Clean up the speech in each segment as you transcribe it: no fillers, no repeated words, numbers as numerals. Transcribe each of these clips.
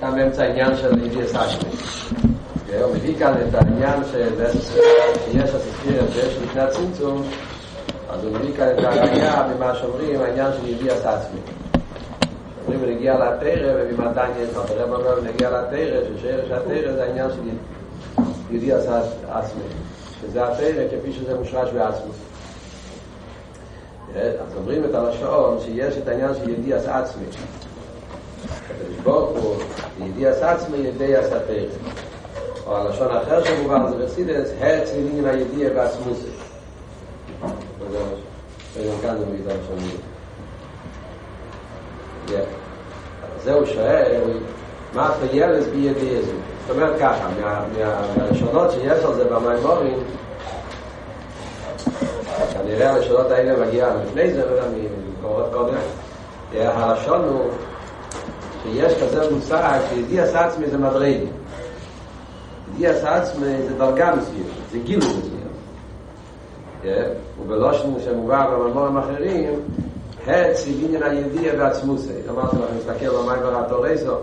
כאן באמצע העניין של אידיאס אקלי. הוא מביא כאן את העניין שיש הספיר שיש לפני הצמצום, אז הוא מביא כאן את ההרגעה ממה שאומרים, העניין של אידיאס אקלי. אומרים ונגיע לתרא וממתן יש, הרב אומר ונגיע לתרא, ששאיר שהתרא זה העניין של אידיאס אקלי, שזה התרא כפי שזה מושרש בעצמו. אז אומרים את הלשון שיש את העניין של אידיאס אקלי. שבוק הוא ידיעס עצמי ידיעס התרא, או הלשון אחר שמובן זה ברסידס הרץ מינים הידיע ועצמוסי. וגם כאן זה מידע שני. זהו שואל מה פיילס בידיע זו, זאת אומרת ככה מהלשונות שיש על זה במיימורים, כנראה הלשונות האלה מגיעה לפני זה ולא מקורות קודם. הלשון הוא שיש כזה מושג שידיעס עצמי זה מדרג, ידיעס עצמי זה דרגה מסוים, זה גילוי מסוים, ובלושנו שמובע במאמרים אחרים הרץ לבניין הידיע ועצמוסי. אמרתי לכם להסתכל במאמר התורזו,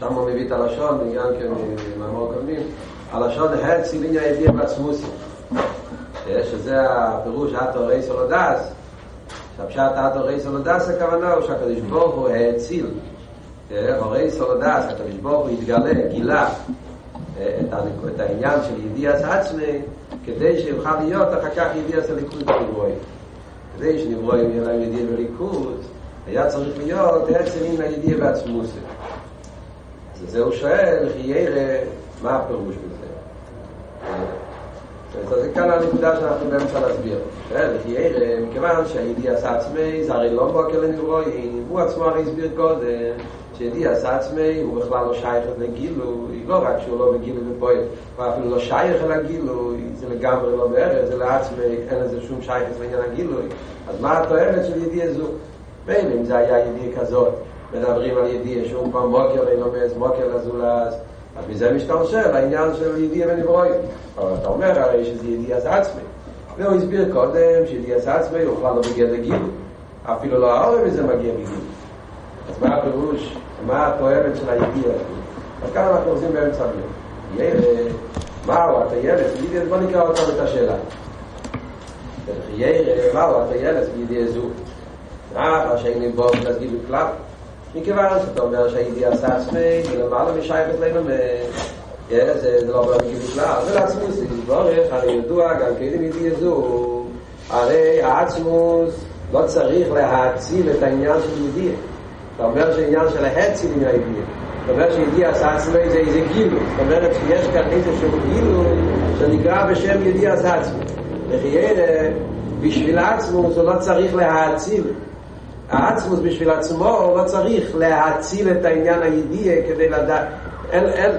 שם הוא מביא את הלשון גם כן ממאמר קודמים, הלשון הרץ לבניין הידיע ועצמוסי, שזה הפירוש התורזו לדעס, שהפשעת הורי סולדס הכוונה הוא שהקדוש ברוך הוא האציל, הורי סולדס, הקדוש ברוך הוא התגלה, גילה את העניין של ידיעס עצמי כדי שיוכל להיות אחר כך ידיעס הליכוז בנברואים. כדי שנברואים יהיה להם ידיע וליכוז היה צריך להיות האציל עם הידיע בעצמוס. אז זהו שואל חיירה מה הפירוש בזה. אז זה כאן הנקודה שאנחנו באמצע להסביר. מכיוון שהידיעס עצמי זה הרי לא בוקר לנברואים, הוא עצמו הרי הסביר קודם שהידיעס עצמי הוא בכלל לא שייך לגילוי, לא רק שהוא לא בגילוי ופועל, הוא אפילו לא שייך לגילוי, זה לגמרי לא בערך, זה לעצמי, אין לזה שום שייך לעניין הגילוי. אז מה התועלת של ידיעה זו? בין אם זה היה ידיעה כזאת, מדברים על ידיעה שהוא פעם בוקר ולומס, בוקר לזולס, אז מזה משתרשר העניין של ידיע ונברואים. אבל אתה אומר הרי שזה ידיעס עצמי, והוא הסביר קודם שידיעס עצמי הוא בכלל לא מגיע לגילוי, אפילו לא העורם מזה מגיע לגילוי. אז מה הפירוש, מה התועלת של הידיע? אז כאן אנחנו עושים באמצע ביום מהו התיילס בידיע, בוא נקרא אותם את השאלה מהו התיילס בידיע זו, שהיינו בו לתסגיד בכלל. מכיוון שאתה אומר שהידיעס עצמי ולמעלה משייכת לנומס, זה לא אומר בכלל, זה לעצמוס, זה דברך, הרי ידוע גם כאילו ידיעה זו, הרי העצמוס לא צריך להציל את העניין של ידיעה. אתה אומר שהעניין של ההציל עם הידיעה, אתה אומר שידיעס עצמי זה איזה גילוי, זאת אומרת שיש כאן איזשהו גילוי שנקרא בשם ידיעס עצמי, וכיירה בשביל העצמוס הוא לא צריך להציל, העצמוס בשביל עצמו לא צריך להציל את העניין הידיעה כדי לדעת,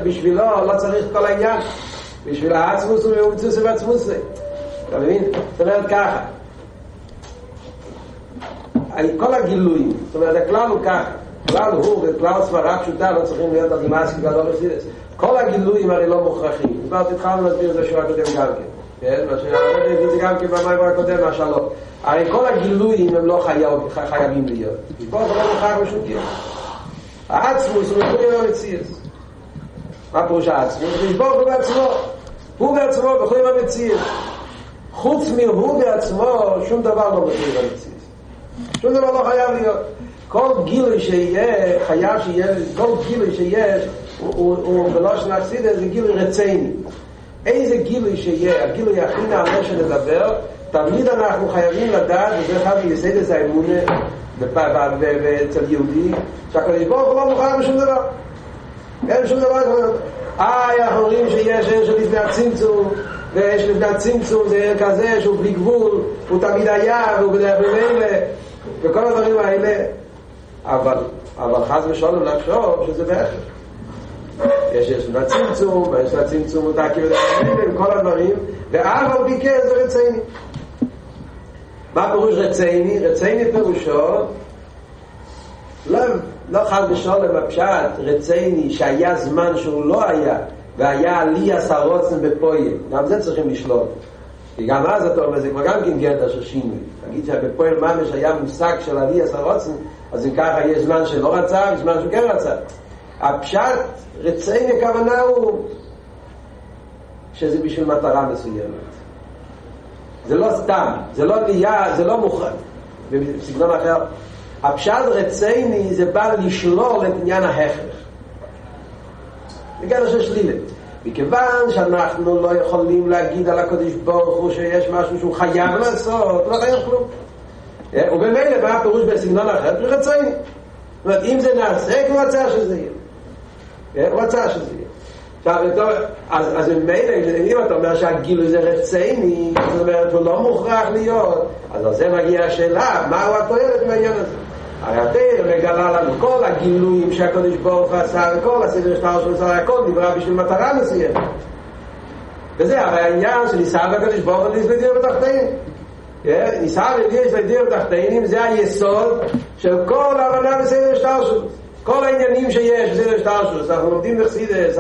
בשבילו לא צריך כל העניין, בשביל העצמוס הוא ממצוס ועצמוס. אתה מבין? זאת אומרת ככה כל הגילויים, זאת אומרת הכלל הוא ככה, כלל הוא וכלל סברה פשוטה לא צריכים להיות אדימאסי ולא מסידס, כל הגילויים הרי לא מוכרחים. הסברתי לך להסביר את זה שהוא הקודם גם כן, מה שאני אומר זה גם כן במאמר הקודם השלום, הרי כל הגילויים הם לא חייבים להיות, פה זה לא מוכרח משוגע. העצמוס הוא מוכרח ומציאס, מה פרושה עצמו? הוא בעצמו, הוא בעצמו בכל עם המציאות, חוץ מהוא בעצמו שום דבר לא בכל עם המציאות, שום דבר לא חייב להיות. כל גילוי שיהיה חייב שיהיה, כל גילוי שיש הוא ולא שנעשית איזה גילוי רציני, איזה גילוי שיהיה, הגילוי הכי נעלה שנדבר, תמיד אנחנו חייבים לדעת, וזה חייב יסד איזה אמונה אצל יהודי שהקדוש ברוך הוא לא מוכן בשום דבר, אין שום דבר כזה. אנחנו אומרים שיש עיר של לפני הצמצום, ויש לפני הצמצום זה עיר כזה שהוא בלי גבול, הוא תמיד היה והוא בדרך במילא וכל הדברים האלה, אבל חס ושלום לחשוב שזה בהכרח יש עיר של הצמצום, ויש לצמצום אותה כבדרך במילא וכל הדברים, ואף על פי כן זה רציני. מה פירוש רציני? רציני פירושו לא חד ושולם הפשעת רציני שהיה זמן שהוא לא היה והיה עלי עשרוצן בפויה, גם זה צריכים לשלוט, כי גם אז אתה אומר זה כבר גם כן גרדה של שינוי, תגיד שהבפויה ממש היה מושג של עלי עשרוצן, אז אם ככה יש זמן שלא רצה וזמן שהוא כן רצה. הפשט רצאי הכוונה הוא שזה בשביל מטרה מסוימת, זה לא סתם, זה לא נהיה, זה לא מוכן. בסגנון אחר הפשט רצייני זה בא לשלול את עניין ההכרח, בגלל ששלילת, מכיוון שאנחנו לא יכולים להגיד על הקדוש ברוך הוא שיש משהו שהוא חייב לעשות, לא חייב כלום. ובמילא בא פירוש בסגנון אחר זה רצייני, זאת אומרת אם זה נעשה הוא רצה שזה יהיה, הוא רצה שזה יהיה. אז מילא אם אתה אומר שהגילוי זה רצייני, זאת אומרת הוא לא מוכרח להיות, אז על זה מגיעה השאלה מהו התועלת מהעניין הזה. הרי התיר מגלה לנו כל הגילויים שהקדוש ברוך עשה, וכל הסדר שטר שהוא עשה, הכל נברא בשביל מטרה מסוימת, וזה הרי העניין שניסה בקדוש ברוך להסבדיר בתחתאים. ניסה להסבדיר בתחתאים זה היסוד של כל ההבנה בסדר שטר שהוא, כל העניינים שיש בסדר שטרשוס. אנחנו לומדים בחסידס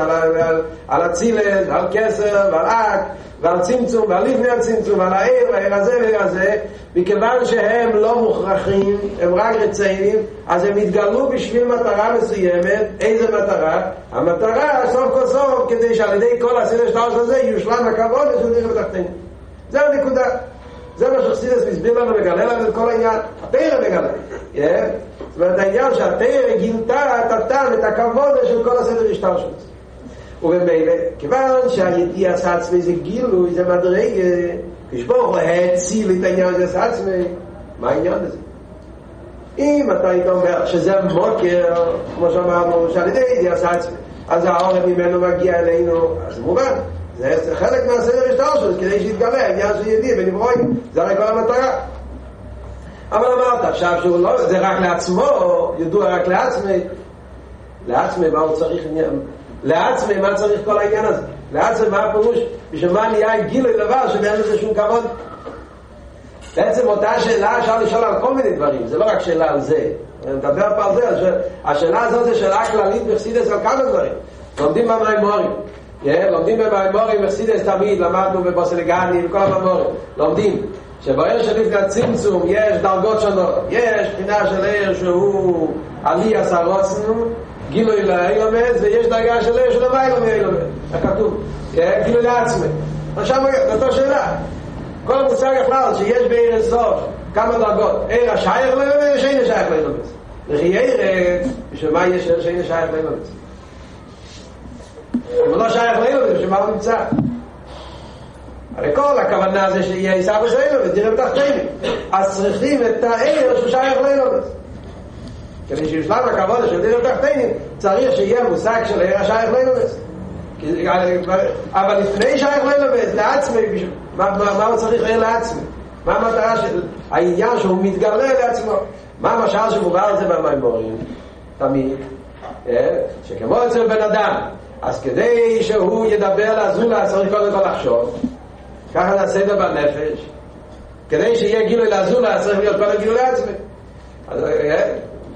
על הצילס, על כסר ועל עק ועל צמצום ועל לפני הצמצום ועל העיר ועל הזה ועל הזה, מכיוון שהם לא מוכרחים, הם רק רציינים, אז הם התגלו בשביל מטרה מסוימת. איזה מטרה? המטרה סוף כל סוף כדי שעל ידי כל הסדר שטרשוס הזה יושלם הכבוד לשודיר בתחתינו. זה הנקודה, זה מה שחסידס מסביר לנו, מגלה לנו את כל העניין, הפעירה מגלה. זאת אומרת, העניין שהתאר גילתה את הטעם, את הכבוד של כל הסדר השטר שלו. ובמילא, כיוון שהידיע עשה עצמי זה גילוי, זה מדרג, כשבור הציל את העניין הזה עשה עצמי, מה העניין הזה? אם אתה היית אומר שזה מוקר, כמו שאמרנו, שעל ידי ידיע עשה עצמי, אז העורם ממנו מגיע אלינו, אז מובן, זה חלק מהסדר השטר שלו, כדי שיתגלה העניין של ידיע ונברוי, זה הרי כל המטרה. אבל אמרת עכשיו שהוא לא, זה רק לעצמו, ידוע רק לעצמי. לעצמי מה הוא צריך, לעצמי מה צריך כל העניין הזה, לעצמי מה הפירוש, בשביל מה נהיה גילוי דבר שבאמת זה שום כבוד. בעצם אותה שאלה אפשר לשאול על כל מיני דברים, זה לא רק שאלה על זה, אני מדבר פה על זה. השאלה הזאת זה שאלה כללית בחסידס על כמה דברים, לומדים במיימורים, לומדים במיימורים בחסידס תמיד, למדנו בבוסלגני וכל המיימורים, לומדים שבעיר שלפני הצמצום יש דרגות שונות. יש פינה של עיר שהוא עלי עשרוצנו, גילוי לאילומד, ויש דרגה של עיר שלא ואילומד אילומד, הכתוב, גילוי לעצמי. עכשיו נתו שאלה, כל המושג הכלל שיש בעיר סוף כמה דרגות, עיר השייך לאילומד ושאין השייך לאילומד. וכי עיר, בשביל יש עיר שאין השייך לאילומד? הוא לא שייך לאילומד, בשביל מה הוא נמצא? הרי כל הכוונה זה שיהיה איסה ושאילו ותראה בתחתינו, אז צריכים את העיר שהוא שייך לאילובס. כדי שישלם הכבוד שתראה בתחתינו צריך שיהיה מושג של העיר השייך לאילובס. אבל לפני שייך לאילובס לעצמי, מה הוא צריך העיר לעצמי? מה המטרה של העניין שהוא מתגלה לעצמו? מה המשל שמובע על זה במיימורים תמיד? שכמו אצל בן אדם, אז כדי שהוא ידבר לזולת צריך קודם כל לחשוב, ככה נעשה דבר נפש, כדי שיהיה גילוי לזולה צריך להיות קודם גילוי לעצמי. אז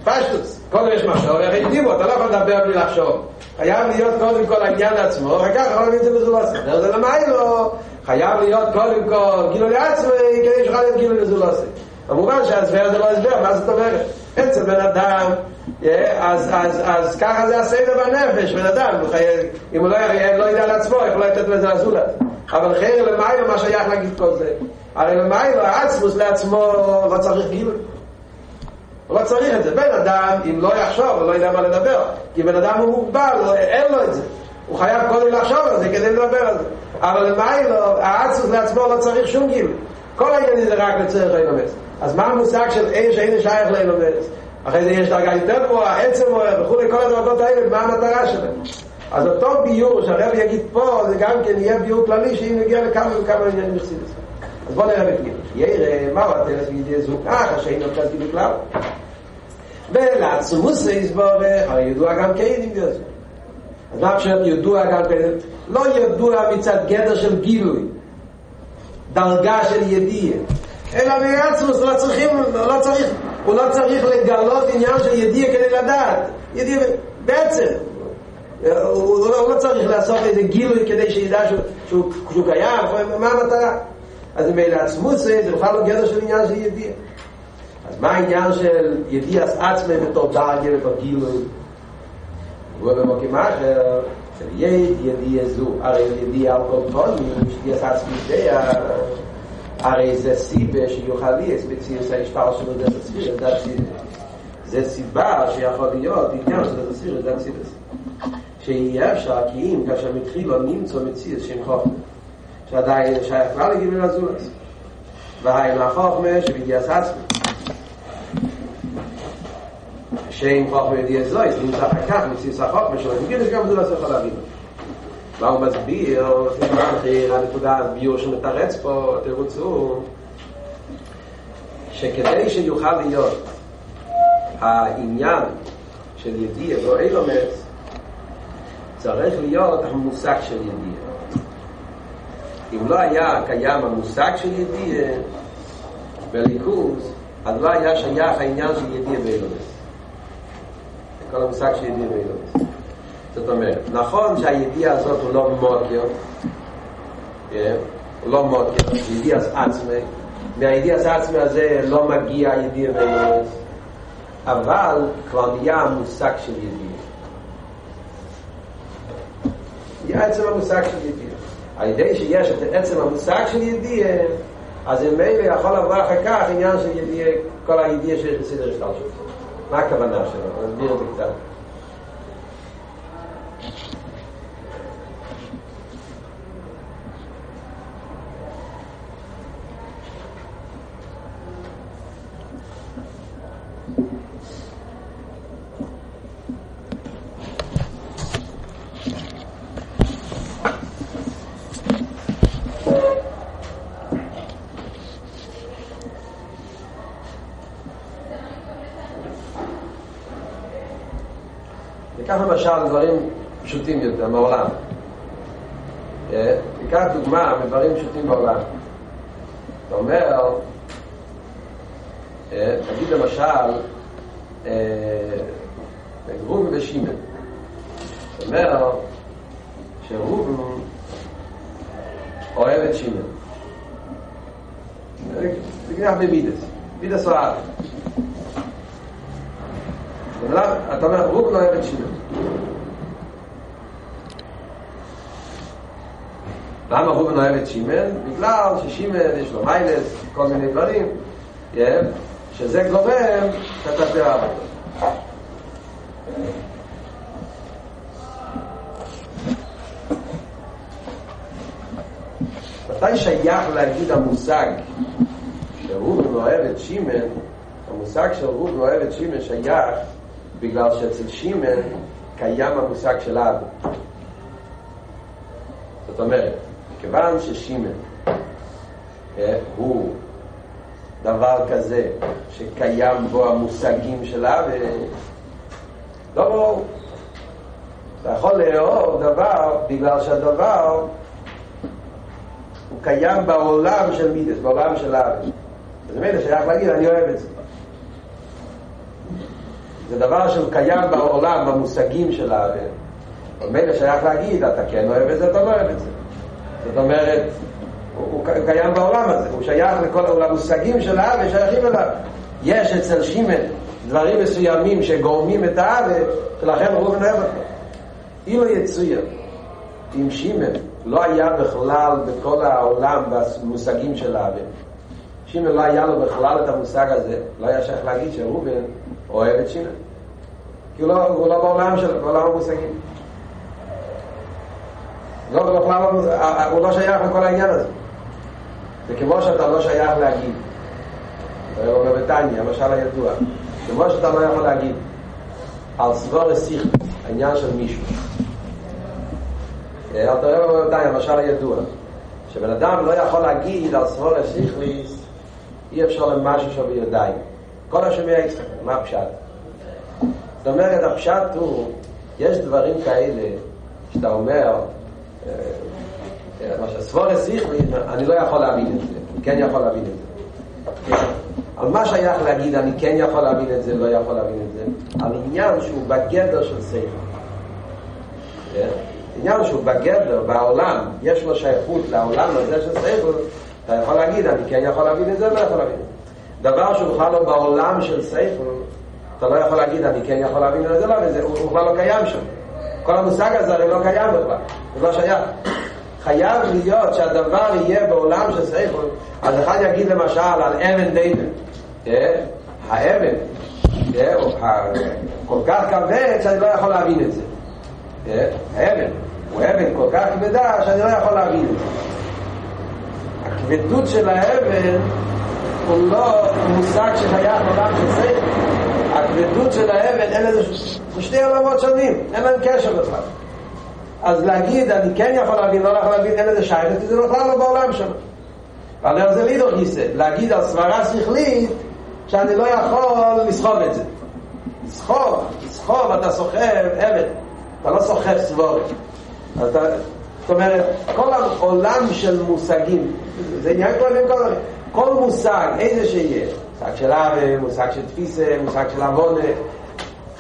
פשטוס, קודם יש משהו, ואחרי דיבור, אתה לא יכול לדבר בלי לחשוב, חייב להיות קודם כל העניין לעצמו, רק ככה יכול להגיד את זה לזולה. זה למעי לו, חייב להיות קודם כל גילוי לעצמי, כדי שיוכל להיות גילוי לזולה. במובן שהסבר זה לא הסבר, מה זאת אומרת? עצם בן אדם, אז ככה זה עשה דבר נפש, בן אדם, אם הוא לא יודע לעצמו, יכול לתת לזה לזולה. אבל חייב למעלה מה שייך להגיד כל זה, הרי למעלה עצמוס לעצמו לא צריך גילוי, לא צריך את זה. בן אדם אם לא יחשוב הוא לא ידע מה לדבר, כי בן אדם הוא מוגבל, אין לו את זה, הוא חייב קודם לחשוב על זה כדי לדבר על זה. אבל למעלה העצמוס לעצמו לא צריך שום גילוי, כל העניין זה רק לצריך אילומס. אז מה המושג של אי שאין שייך לאילומס? אחרי זה יש דרגה יותר גבוהה, עצם וכולי, כל הדרגות האלה, מה המטרה שלהם? אז אותו ביור שהרב יגיד פה, זה גם כן יהיה ביור כללי שאם נגיע לכמה וכמה עניינים מחסיד לזה. אז בוא נראה בפגיע יראה מהו הטלס וידיע זו ככה שאין עוד כזאת גילי כלל ולעצמוס להסבור, הרי ידוע גם כן עם יוזו. אז מה פשוט ידוע גם כן? לא ידוע מצד גדר של גילוי דרגה של ידיע, אלא מעצמוס לא צריכים, הוא לא צריך לגלות עניין של ידיע כדי לדעת ידיע בעצם, הוא לא צריך לעשות איזה גילוי כדי שידע שהוא קיים, מה המטרה? אז אם לעצמו זה בכלל לא גדר של עניין שידיע. אז מה העניין של ידיעס עצמי בתור דרגה בתור גילוי? הוא במוקים אחר, של ידיע זו, הרי ידיע על קומפונים, שדיעס עצמי דייה, הרי זה סיבה שיוחלי, ספציאס ההשפעה שלו דעת הספיר, דעת סיבה. זה סיבה שיכול להיות עניין של דעת הספיר, דעת סיבה. שיהיה אפשר, כי אם כאשר מתחיל לא נמצא מציאס שם חוכמה, שעדיין שייך כלל לגיבל הזולס. והאם החוכמה שבדיעס עצמי. שאם חוכמה ידיע זו, אז נמצא כך, נמצא חוכמה שלו, נגיד שגם זו לא צריך להבין. והוא מסביר, הנקודה הביור שמתרץ פה, תרוצו, שכדי שיוכל להיות העניין של ידיע או אילומץ, צריך להיות המושג של ידיע. אם לא היה קיים המושג של ידיע בליכוז, אז לא היה שייך העניין של ידיע באילומץ. כל המושג של ידיע באילומץ. זאת אומרת, נכון שהידיעה הזאת הוא לא מוקר, הוא לא מוקר, ידיעה עצמי, והידיעה עצמי הזה לא מגיע ידיעה באילומץ, אבל כבר נהיה המושג של ידיעה. יהיה עצם המושג של ידיעה. על ידי שיש את עצם המושג של ידיעה, אז אם מילא יכול לבוא אחר כך עניין של ידיעה, כל הידיעה שיש בסדר השטל שלו. מה הכוונה שלו? נסביר את זה קצת. כך למשל דברים פשוטים יותר מהעולם. ניקח דוגמה מדברים פשוטים בעולם. אתה אומר, תגיד למשל, רובן ושימן. אתה אומר שרובן אוהב את שימן. ניקח במידס, מידס אוהב. אתה אומר, רובן אוהב את שימן. למה רובן אוהב את שימן? בגלל ששימן יש לו מיילס, כל מיני דברים, שזה גורם שאתה תראה. מתי שייך להגיד המושג שרובן אוהב את שימן? המושג שרובן אוהב את שימן שייך בגלל שאצל שימן קיים המושג של אבא. זאת אומרת, כיוון ששימן הוא דבר כזה שקיים בו המושגים של אבא, לא ברור. אתה יכול לאהוב דבר בגלל שהדבר הוא קיים בעולם של מידס, בעולם של אבא. זאת אומרת, שייך להגיד, אני אוהב את זה. זה דבר שהוא קיים בעולם, במושגים של האוויר. ומילא שייך להגיד, אתה כן אוהב את זה, אתה לא אוהב את זה. זאת אומרת, הוא קיים בעולם הזה, הוא שייך לכל המושגים של האוויר, שייכים אליו. יש אצל שימן דברים מסוימים שגורמים את האוויר, שלכן הוא מנהב אותו. אילו יצויר, אם שימן לא היה בכלל בכל העולם במושגים של האוויר, שימן לא היה לו בכלל את המושג הזה, לא היה שייך להגיד שרובן אוהב את שימן, כי הוא לא בעולם שלו, בעולם המושגים, הוא לא שייך לכל העניין הזה. זה כמו שאתה לא שייך להגיד, זה אומר בטניה, המשל הידוע, כמו שאתה לא יכול להגיד על סבור השיח, העניין של מישהו, אתה אומר בטניה, המשל הידוע, שבן אדם לא יכול להגיד על סבור השיח, אי אפשר למשהו שבידיים. כל השומע יצחק, מה הפשט? זאת אומרת, הפשט הוא, יש דברים כאלה שאתה אומר, סבור השיח לי, אני לא יכול להבין את זה, אני כן יכול להבין את זה. על מה שייך להגיד, אני כן יכול להבין את זה, לא יכול להבין את זה? על עניין שהוא בגדר של שיח. עניין שהוא בגדר, בעולם, יש לו שייכות לעולם הזה של שיח, אתה יכול להגיד, אני כן יכול להבין את זה, לא יכול להבין את זה. דבר שהוא בכלל לא בעולם של סייכל, אתה לא יכול להגיד, אני כן יכול להבין את זה, לא, וזה, הוא בכלל לא קיים שם. כל המושג הזה הרי לא קיים בכלל, זה לא שייך. חייב להיות שהדבר יהיה בעולם של סייכל, אז אחד יגיד למשל על אבן דיימן, האבן, כל כך כבד שאני לא יכול להבין את זה. האבן, הוא אבן כל כך כבדה שאני לא יכול להבין את זה. הכבדות של האבן הוא לא מושג שחייך עולם של סייכל. הכבדות של האבן אין איזה שתי עולמות שונים, אין להם קשר בכלל. אז להגיד אני כן יכול להבין, לא יכול להבין, אין איזה שייכת, זה בכלל לא בעולם שלו. אבל זה לא גיסה, להגיד על סברה שכלית שאני לא יכול לסחוב את זה. לסחוב, אתה סוחב אבן, אתה לא סוחב סבורת. זאת אומרת, כל העולם של מושגים, זה עניין כלבים כל עולם. כל מושג, איזה שיהיה, מושג של אבן, מושג של תפיסה, מושג של עבודה,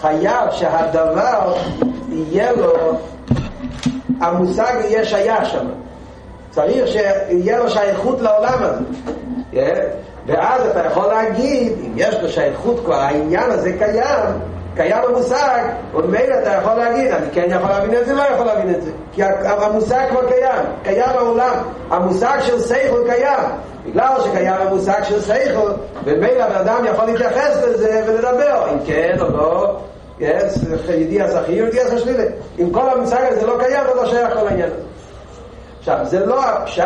חייב שהדבר יהיה לו, המושג יהיה שייך שם. צריך שיהיה לו שייכות לעולם הזה. ואז אתה יכול להגיד, אם יש לו שייכות כבר, העניין הזה קיים, קיים המושג, ומילא אתה יכול להגיד, אני כן יכול להבין את זה, לא יכול להבין את זה. כי המושג כבר קיים, קיים העולם. המושג של שכל קיים. בגלל שקיים המושג של שכל, ומילא האדם יכול להתייחס לזה ולדבר, אם כן או לא, ידיעה שכיר, ידיעה ששלילה. אם כל המושג הזה לא קיים, לא שייך כל העניין הזה. עכשיו, זה לא הפשט.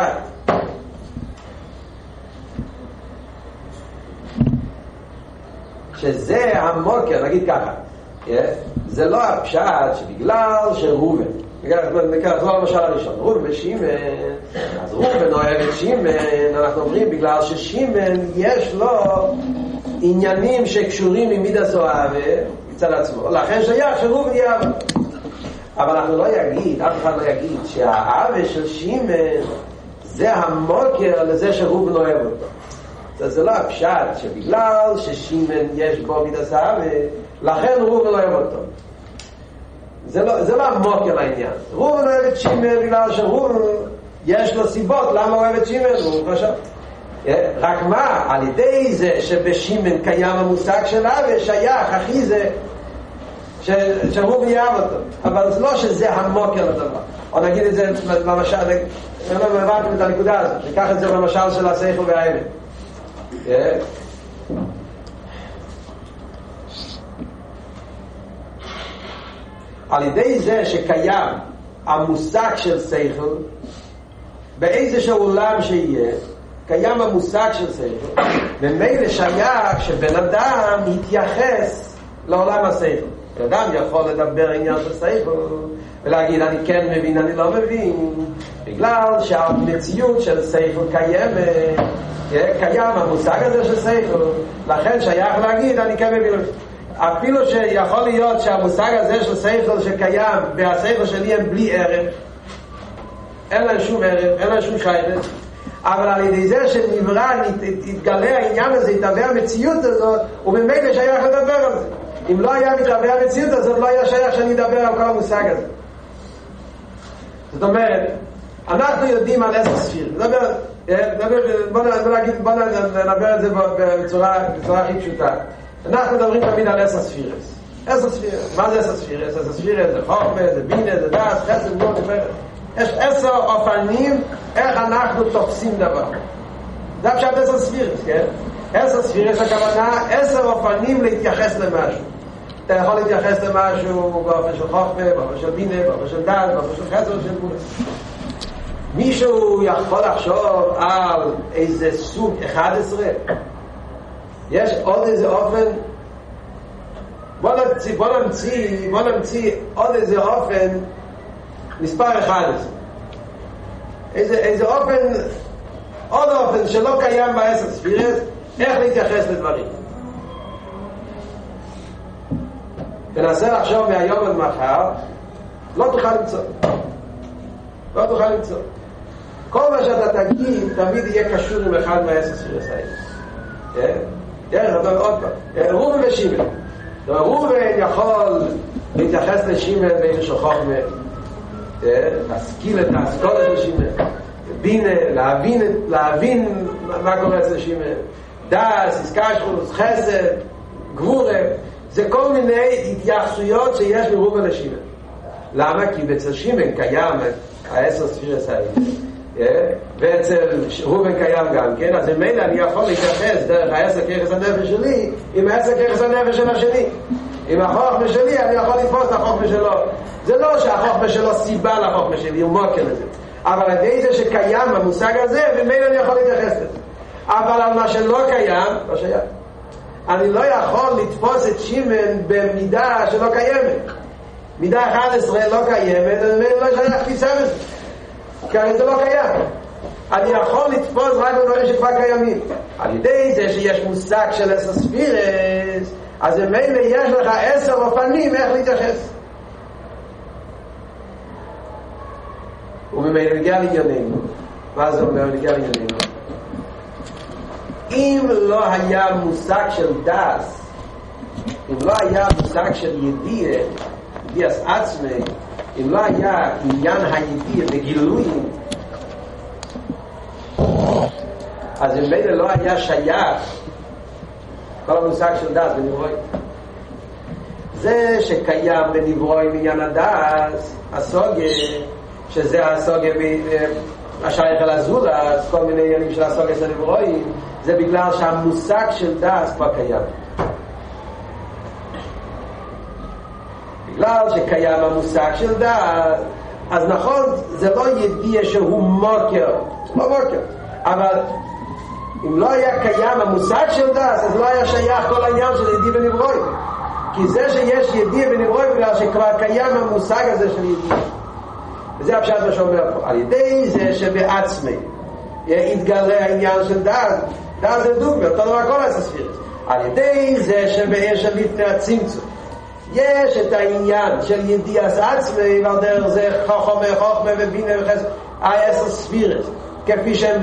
שזה המוקר, נגיד ככה, זה לא הפשעת שבגלל שרובן, נקרא למשל הראשון, רובן ושימן, אז רובן אוהב את שימן, אנחנו אומרים בגלל ששימן יש לו עניינים שקשורים ממידה סוהה מצד עצמו, לכן שייך שרובן יהיה אבא. אבל אנחנו לא יגיד, אף אחד לא יגיד שהאבא של שימן זה המוקר לזה שרובן אוהב אותו. אז זה לא הפשט שבגלל ששימן יש בו מידה סעבה לכן רובן לא אוהב אותו, זה לא המוקר לעניין. רובן אוהב את שימן בגלל שרובן יש לו סיבות למה אוהב את שימן, רק מה, על ידי זה שבשימן קיים המושג שלה ושייך אחי זה שרובן יאהב אותו, אבל זה לא שזה המוקר לדבר. או נגיד את זה במשל, אני לא מבטא את הנקודה הזאת, ניקח את זה במשל של השכל והאמת. על ידי זה שקיים המושג של שכל באיזשהו עולם שיהיה, קיים המושג של שכל, ומילא שייך שבן אדם יתייחס לעולם השכל. בן אדם יכול לדבר עניין של שכל ולהגיד אני כן מבין, אני לא מבין, בגלל שהמציאות של שכל קיימת, קיים המושג הזה של שכל, לכן שייך להגיד אני כן מבין. אפילו שיכול להיות שהמושג הזה של שכל שקיים והשכל שלי הם בלי ערב, אין להם שום ערב, אין להם שום שייכות, אבל על ידי זה שנברא יתגלה העניין הזה, יתהווה המציאות הזאת, ובמילא שייך לדבר על זה. אם לא היה מתהווה המציאות הזאת, לא היה שייך שאני אדבר על כל המושג הזה. זאת אומרת, אנחנו יודעים על עשר ספירות. בוא נדבר את זה בצורה הכי פשוטה. אנחנו מדברים תמיד על עשר ספירות. עשר ספירות, מה זה עשר ספירות? עשר ספירות זה חוכמה, זה בינה, זה דעת, חסד, גבורה, תפארת. יש עשר אופנים איך אנחנו תופסים דבר. זה פשוט עשר ספירות, כן? עשר ספירות הכוונה, עשר אופנים להתייחס למשהו. אתה יכול להתייחס למשהו באופן של חוכמה, באופן של בינה, באופן של דעת, באופן של חסד, של גבורה. מישהו יכול לחשוב על איזה סוג 11? יש עוד איזה אופן? בוא נמציא עוד איזה אופן מספר 11. איזה אופן, עוד אופן שלא קיים בעשר ספירות, איך להתייחס לדברים. תנסה לחשוב מהיום עד מחר, לא תוכל למצוא. כל מה שאתה תגיד תמיד יהיה קשור עם אחד מהעשר ספירות האלה. יש עוד פעם רובן ושימן. רובן יכול להתייחס לשימן באיזשהו חוכמה, להשכיל את האסכולה של שימן, להבין מה קורה אצל שימן. דאס, איסקשרוס, חסד, גבורה, זה כל מיני התייחסויות שיש ברובן השמן. למה? כי בצל שמן קיים העשר ספירס האלה, ואצל רובן קיים גם כן, אז ממילא אני יכול להתייחס דרך העשר כיחס הנפש שלי עם העשר כיחס הנפש של השני, עם החוכמה שלי אני יכול לתפוס את החוכמה שלו. זה לא שהחוכמה שלו סיבה לחוכמה שלי, הוא מוקר לזה, אבל על ידי זה שקיים המושג הזה ממילא אני יכול להתייחס לזה. אבל על מה שלא קיים, לא שייך. אני לא יכול לתפוס את שמן במידה שלא קיימת. מידה 11 לא קיימת, אני לא שייך תפיסה בזה, כי זה לא קיים. אני יכול לתפוס רק בדברים שכבר קיימים. על ידי זה שיש מושג של עשר ספירס, אז ממילא יש לך 10 אופנים איך להתייחס. וממילא נגיע לענייננו. מה זה אומר נגיע לענייננו? אם לא היה מושג של דאס, אם לא היה מושג של ידיעה, ידיעס עצמי, אם לא היה עניין הידיעה בגילויים, אז אם מילא לא היה שייך כל המושג של דאס בנברואים. זה שקיים בנברואים עניין הדאס, הסוגיה, שזה הסוגיה השייך אל הזולס, כל מיני עניינים של הסוגיה של נברואים, זה בגלל שהמושג של דאס כבר קיים. בגלל שקיים המושג של דאס, אז נכון, זה לא ידיע שהוא מוקר, לא מוקר, אבל אם לא היה קיים המושג של דאס, אז לא היה שייך כל העניין של ידיע ונברוי, כי זה שיש ידיע ונברוי בגלל שכבר קיים המושג הזה של ידיע. וזה הפשט מה שאומר פה, על ידי זה שבעצמי יתגלה העניין של דאס. דאס זה דוגמא, אותו דבר כל הספירס. על ידי זה שבאש לפני הצמצום יש את העניין של ידיעס עצמי, ועל דרך זה חוכמה ובינה וחסד, העשר ספירס כפי שהם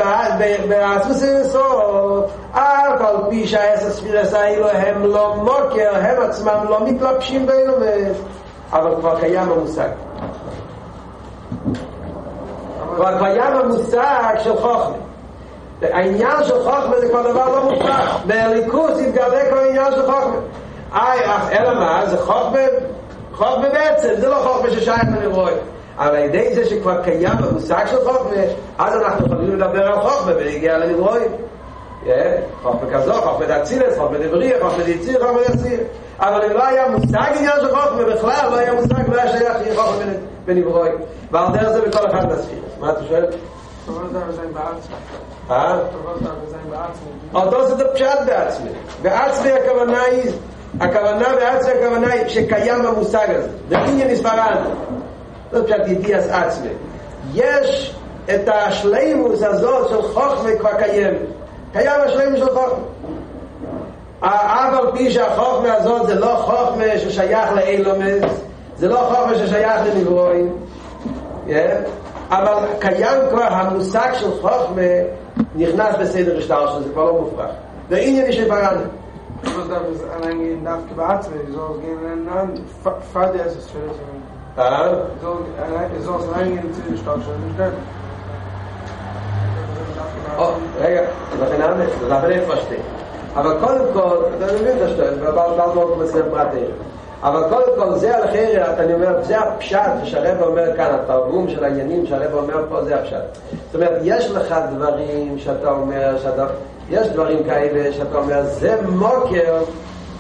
בעצמוס אינסוף. אף על פי שהעשר ספירס האלו הם לא מוקר, הם עצמם לא מתלבשים באלוהים, אבל כבר קיים המושג, אבל קיים המושג של חוכמה. העניין של חוכמה זה כבר דבר לא מופרך, בליכוס התגלה כבר העניין של חוכמה. אלא מה? זה חוכמה, חוכמה בעצם, זה לא חוכמה ששייך לנברואים, אבל על ידי זה שכבר קיים המושג של חוכמה, אז אנחנו יכולים לדבר על חוכמה ולהגיע לנברואים. חוכמה כזו, חוכמה דאצילס, חוכמה דבריה, חוכמה דאציר, חוכמה דאציר. אבל אם לא היה מושג עניין של חוכמה בכלל, לא היה מושג, לא היה שייך לחוכמה בנברואים. ועל דרך זה בכל אחד נספיר. מה אתה שואל? תורות דאבזיים בעצמי. תורות דאבזיים בעצמי. אותו זה פשט בעצמי. בעצמי הכוונה היא, הכוונה היא שקיים המושג הזה. דמיניה נספרן. זה פשט ידיעס עצמי. יש את השלימוס הזאת של חוכמה כבר קיימת. קיים השלימוס של חוכמה. אבל פי שהחוכמה הזאת זה לא חוכמה ששייך לאילומס, זה לא חוכמה ששייך לנברואים. אבל קיים כבר המושג של חוכמה נכנס בסדר השטר שזה כבר לא מופרך. זה עניין יש לפרענו. אבל זה אני דווקא בעצמי, זו גנן פאדי אסס שלו. זו עניין ציר השטר שלו נשתן. רגע, זה נעמת, זה נעמת פשטי. אבל קודם כל, אתה מבין את השטר, ובאל מוק מסלם פרטי. אבל קודם כל זה על חרט, אני אומר, זה הפשט שהרב אומר כאן, התרגום של העניינים שהרב אומר פה, זה הפשט. זאת אומרת, יש לך דברים שאתה אומר, יש דברים כאלה שאתה אומר, זה מוקר,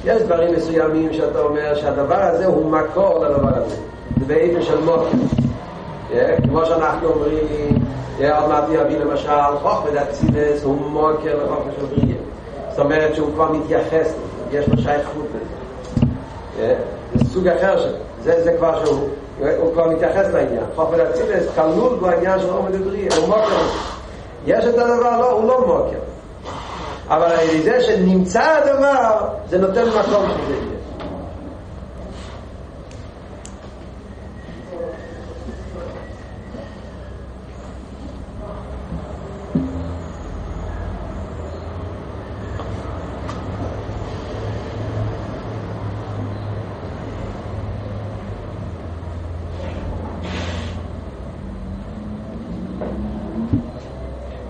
יש דברים מסוימים שאתה אומר שהדבר הזה הוא מקור לדבר הזה. זה בעיתו של מוקר. כמו שאנחנו אומרים, עוד מעט יביא למשל, חוכמה דאצילס הוא מוקר לחוכמה של בריה. זאת אומרת שהוא כבר מתייחס, יש לו שייכות לזה. זה סוג אחר שלו, זה כבר שהוא, הוא כבר מתייחס לעניין. חוכמה דאצילס כלול בעניין של חוכמה דבריה, הוא מוקר. יש את הדבר, לא, הוא לא מוקר, אבל זה שנמצא הדבר, זה נותן מקום שזה יהיה.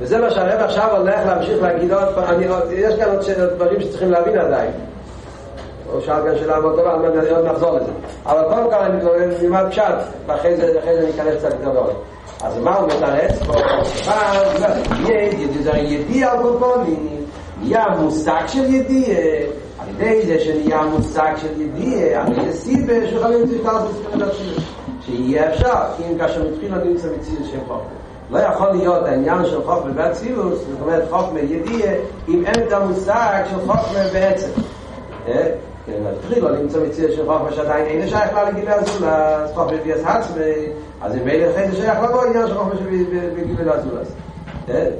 וזה מה שהרב עכשיו הולך להמשיך להגיד עוד פעם. יש כאן עוד דברים שצריכים להבין עדיין, או שאל כאן שאלה מאוד טובה, אני עוד נחזור לזה, אבל קודם כל אני נלמד פשט ואחרי זה ניכנס קצת לדבר. אז מה הוא מתרץ פה? זה ידיעה על קופונים, נהיה המושג של ידיעה, על ידי זה שנהיה המושג של ידיעה, אני אסיב שחבים תשתר ספרים לתשיר שיהיה אפשר, כי אם כאשר מתחיל אני נמצא מציל שם חופם לא יכול להיות העניין של חופם והציוס, זאת אומרת חופם ידיעה, אם אין את המושג של חופם בעצם נתחיל, לא נמצא מציע של חופש עדיין אין שייך לה לגילי הזולה, אז חופש ביאס עצמי, אז אם אין לך שייך לה לא עניין של חופש בגילי הזולה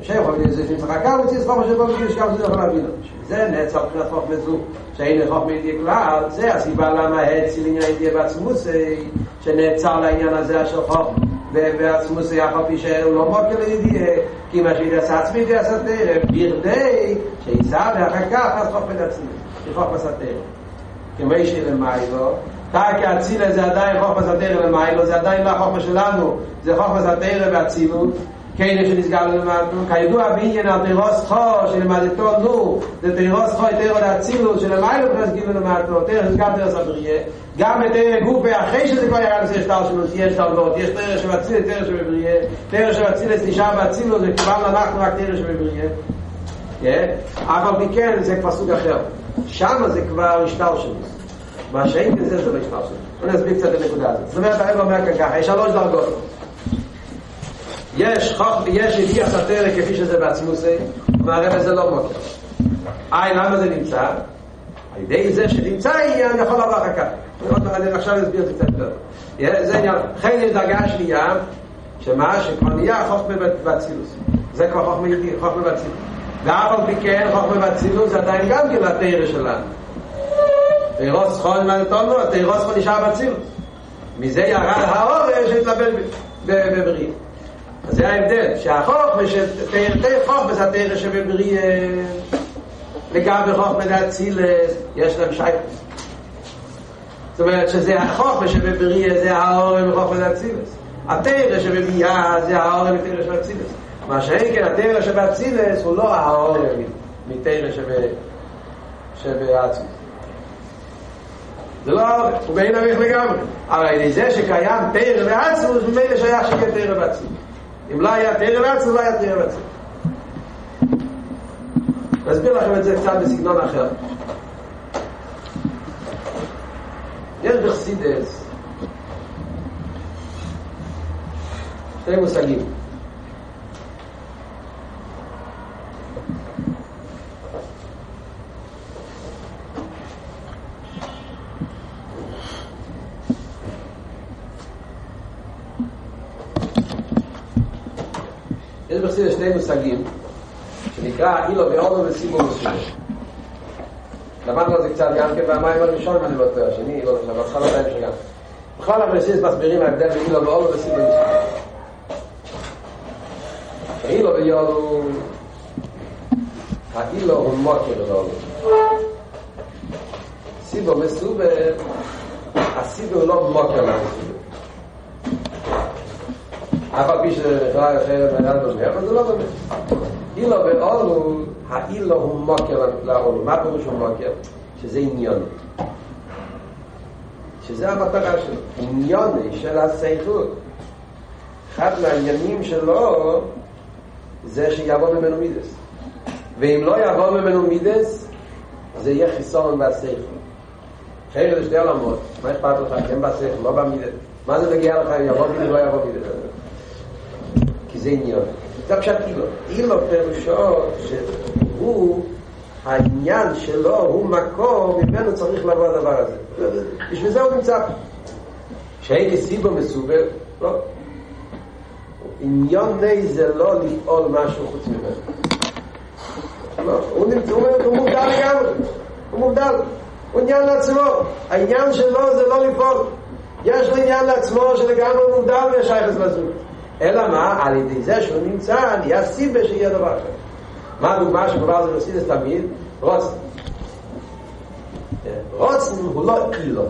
שם חופש זה שמצחה כאן מוציא את חופש שבו בגילי שכם זה יכול להבין זה נעצר פחת חופש זו שאין לחופש ידיע כלל, זה הסיבה למה הציל עניין ידיע בעצמוס שנעצר לעניין הזה של חופש ובעצמוס החופי שהוא לא מוקר לידיע כי מה שידיע עצמי זה הסתר ברדי שיסע ואחר כך אז חופש עצמי חוף בסתר כמו אישי למיילו תקי הציל זה עדיין חוף בסתר למיילו זה עדיין לא חוף שלנו זה חוף בסתר והצילות כאלה שנסגר למדנו כידוע בעניין התירוס חו שלמדתו נו זה תירוס חו תירו להצילות שלמיילו פרסגיבו למדנו תירוס גם תירוס הבריה גם את גוף אחרי שזה כבר ירד זה שטר שלו יש תרבות יש תירו שמציל תירו שמבריה תירו שמציל נשאר והצילות זה כבר אנחנו רק תירו שמבריה אבל מכן זה כבר סוג אחר שם זה כבר השטר שלו מה שאין בזה זה לא השטר שלו אני אסביר קצת את הנקודה הזאת זאת אומרת הרב אומר כאן ככה יש שלוש דרגות יש חוכב יש ידיע סתר כפי שזה בעצמו זה והרב הזה לא מוקר למה זה נמצא? על ידי זה שנמצא אני יכול לבוא אחר כך אני עכשיו אסביר קצת זה עניין חן יש דרגה שנייה שמה שכבר נהיה חוכב בבצילוס זה כבר חוכב בבצילוס ואף על פיקן, חוכב ובצילות, זה עדיין גם כן לתאירה שלנו. תאירוס חון, מה נתנו? התאירוס חון נשאר בצילות. מזה ירד האורש שהתלבל בבריא. אז זה ההבדל, שהחוכב, שתאירתי חוכב, זה התאירה שבבריא, לגבי חוכב להצילות, יש להם שייך. זאת אומרת שזה החוכב שבבריא, זה האורש וחוכב להצילות. התאירה שבביאה, זה האורש ותאירה של הצילות. מה שאין כן, התאירה שבאצילס הוא לא ההורא מתאירה שבאצילס זה לא ההורא, הוא בין אביך לגמרי אבל זה שקיים תאירה באצילס הוא מילה שהיה שכן תאירה באצילס אם לא היה תאירה באצילס, לא היה תאירה באצילס נסביר לכם את זה קצת בסגנון אחר יש בחסידס שני מושגים יש שני מושגים שנקרא אילו ואודו וסיבו וסיבו למדנו על זה קצת גם כן והמים הראשון אני לא טועה השני אילו ובחל עדיין שגם בכלל הפרסיס מסבירים ההבדל ואילו ואודו וסיבו וסיבו אילו ואודו האילו הוא מוקר לאודו סיבו מסובה הסיבו לא מוקר לאודו אף על פי שראה אחרת ואינת דומה, אבל זה לא דומה. אילו ואולו, האילו הוא מוקר לאולו. מה פירוש הוא מוקר? שזה עניון. שזה המטרה שלו. עניון של הסייכות. אחד מהעניינים שלו זה שיבוא ממנו מידס. ואם לא יבוא ממנו מידס, זה יהיה חיסון בסייכות. חייר לשתי עולמות, מה אכפת לך? הם בסייכות, לא במידס. מה זה מגיע לך? יבוא מידס, לא יבוא מידס. זה עניין. זה פשט אילו. אילו פירושו שהוא, העניין שלו הוא מקור, ממנו צריך לבוא הדבר הזה. בשביל זה הוא נמצא. כשהייתי סיבו מסובב, לא. עניין די זה לא לפעול משהו חוץ ממנו. לא. הוא מובדל לגמרי. הוא מובדל. הוא עניין לעצמו. העניין שלו זה לא לפעול. יש לו עניין לעצמו שלגמרי הוא מובדל וישייך לזוג. אלא מה? על ידי זה שהוא נמצא, נהיה סיבה שיהיה דבר אחר. מה הדוגמה שכבר זה מסידס תמיד? רוצן. רוצן הוא לא אילו.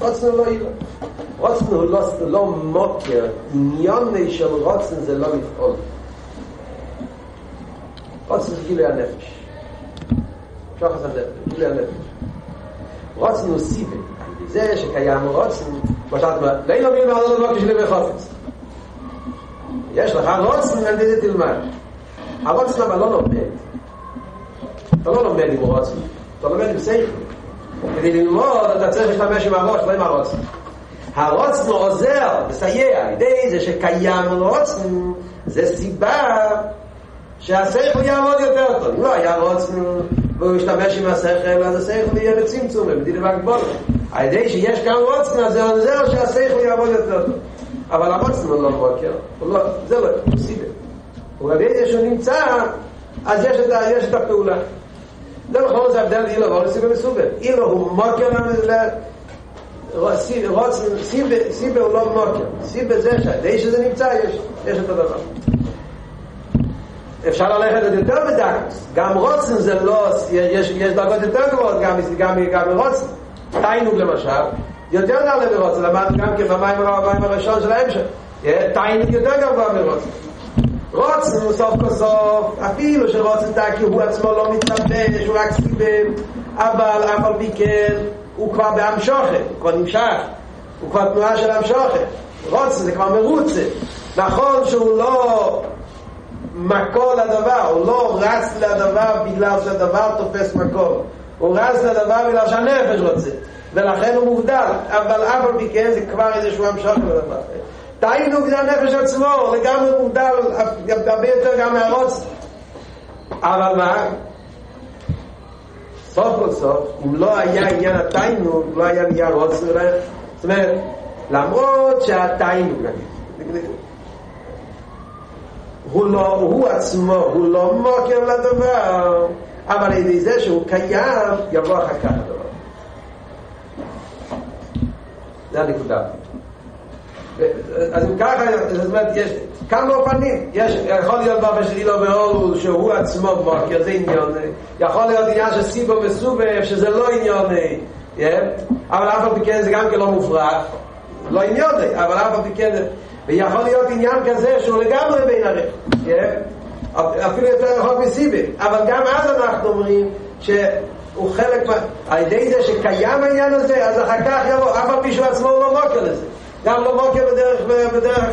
רוצן הוא לא אילו. רוצן הוא לא מוקר. עניון של רוצן זה לא לפעול. רוצנו גילוי הנפש. שוחס הזה, גילוי הנפש. רוצנו סיבה. זה שקיים רוצנו, כמו שאתה אומרת, לא ילומים על הלבוק שלי בחופץ. יש לך רוצנו, על זה תלמד. הרוצנו אבל לא לומד. אתה לא לומד עם רוצנו. אתה לומד עם סייך. כדי ללמוד, אתה צריך להשתמש עם הראש, לא עם הרוצנו. הרוצנו עוזר, מסייע, ידי זה שקיים רוצנו, זה סיבה שהשכל יעמוד יותר טוב. אם לא היה רוצנו והוא ישתמש עם השכל, אז השכל יהיה בצמצום, בדיל ובגבול. על ידי שיש כאן רוצנו, זה עוזר שהשכל יעמוד יותר טוב. אבל הרוצנו לא בוקר, זה לא, הוא סיבה. ובדי זה שהוא נמצא, אז יש את הפעולה. זה נכון, זה הבדל אילו ואורסיבה מסובה. אילו הוא מוקר סיבה הוא לא מוקר. סיבה זה שעדי שזה נמצא, יש את הדבר. אפשר ללכת את יותר בדקוס. גם רוצן זה לא, יש דרגות יותר גבוהות, גם רוצן. תיינוג למשל, יותר נעלה מרוצן, למד גם כבמים הראשון של ההמשך. תיינוג יותר גבוה מרוצן. רוצן הוא סוף כסוף, אפילו שרוצן דקי הוא עצמו לא מתלבן, יש הוא רק סיבב, אבל אף על ביקר, הוא כבר בעם שוחד, הוא כבר נמשך, הוא כבר תנועה של עם שוחד. רוצן זה כבר מרוצה. נכון שהוא לא מקור לדבר, הוא לא רץ לדבר בגלל שהדבר תופס מקור, הוא רץ לדבר בגלל שהנפש רוצה, ולכן הוא מובדל, אבל אף על פי כן זה כבר איזשהו עם שוחד לדבר. תעינו בגלל הנפש עצמו, לגמרי מובדל, הרבה יותר גם מהרוצן. אבל מה? סוף כל סוף, אם לא היה עניין התיינוג, לא היה עניין רוצנו, זאת אומרת, למרות שהתיינוג, הוא עצמו, הוא לא מוקר לדבר, אבל על ידי זה שהוא קיים, יבוא אחר כך הדבר. זה הנקודה. אז אם ככה, זאת אומרת, יש כמה אופנים. יכול להיות באופן של אילו ואור שהוא עצמו מוקר, זה עניין. יכול להיות עניין של סיבו וסובב, שזה לא עניין. אבל אף על פי כן זה גם כלא מופרח. לא עניין, אבל אף על פי כן. ויכול להיות עניין כזה שהוא לגמרי בין הרי. אפילו יותר רחוק מסיבה. אבל גם אז אנחנו אומרים שהוא חלק, על ידי זה שקיים העניין הזה, אז אחר כך יבוא, אף על פי שהוא עצמו הוא לא מוקר לזה. גם לא מוקר בדרך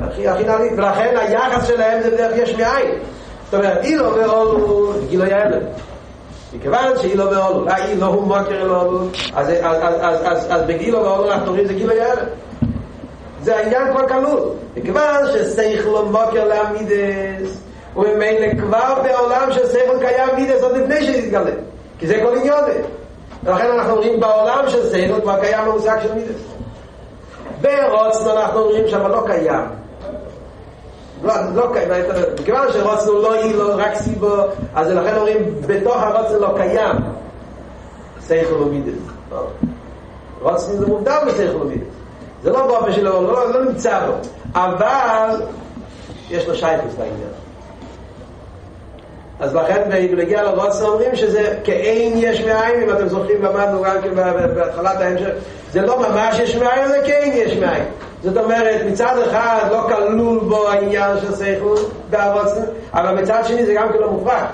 הכי נעלית, ולכן היחס שלהם זה בדרך יש מאין. זאת אומרת, אילו ואולו גילוי האלם, מכיוון שאילו ואולו, לא אילו הוא מוקר אלו אולו, אז בגילו ואולו אנחנו רואים זה גילוי האלם, זה העניין כבר כלול, מכיוון ששכל מוקר להמידס, וממילא כבר בעולם ששכל קיים מידס עוד לפני שתתגלה, כי זה כל עניין. ולכן אנחנו רואים בעולם ששכל כבר קיים המושג של מידס. ברוצנו אנחנו אומרים שם לא קיים, לא קיים, מכיוון שרוצנו לא היא, לא רק סיבו, אז לכן אומרים בתוך הרוצנו לא קיים שכל ומידס. רוצנו זה מובדל בשכל ומידס, זה לא באופן שלו, לא נמצא בו, אבל יש לו שייכות בעניין. אז לכן בנגיע לרוצנו אומרים שזה כאין יש מאין. אם אתם זוכרים למדנו גם בהתחלת ההמשך, זה לא ממש יש מאין, זה כאין יש מאין. זאת אומרת, מצד אחד לא כלול בו העניין של שכל ברוצנו, אבל מצד שני זה גם כלא מופרח.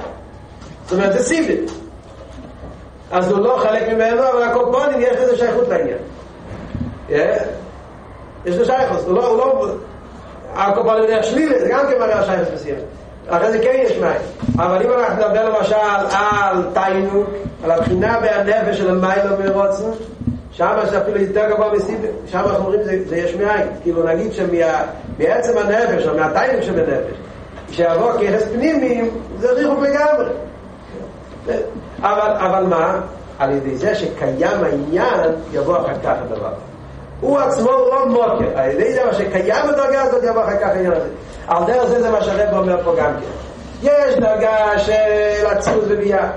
זאת אומרת, זה סיבה, אז הוא לא חלק ממנו, אבל הקופונים יש לזה שייכות לעניין. יש לו שייכות, הוא לא הקופונים דרך שלילה, זה גם כמראה שייכות מסוימת, אחרי זה כן יש מאין. אבל אם אנחנו נדבר למשל על תיינוק, על הבחינה והנפש של המיילו מרוצנו, שם שאפילו יותר גבוה מסיבה, שם אנחנו אומרים זה יש מאין. כאילו נגיד שמעצם הנפש או מהתיינוק שבנפש שיבוא כיחס פנימיים, זה ריחוק לגמרי. אבל מה? על ידי זה שקיים העניין יבוא אחר כך הדבר, הוא עצמו לא מוקר, על ידי זה מה שקיים הדרגה הזאת יבוא אחר כך העניין הזה. על דרך זה זה מה שהרב אומר פה גם כן. יש דרגה של עצמות וביאה,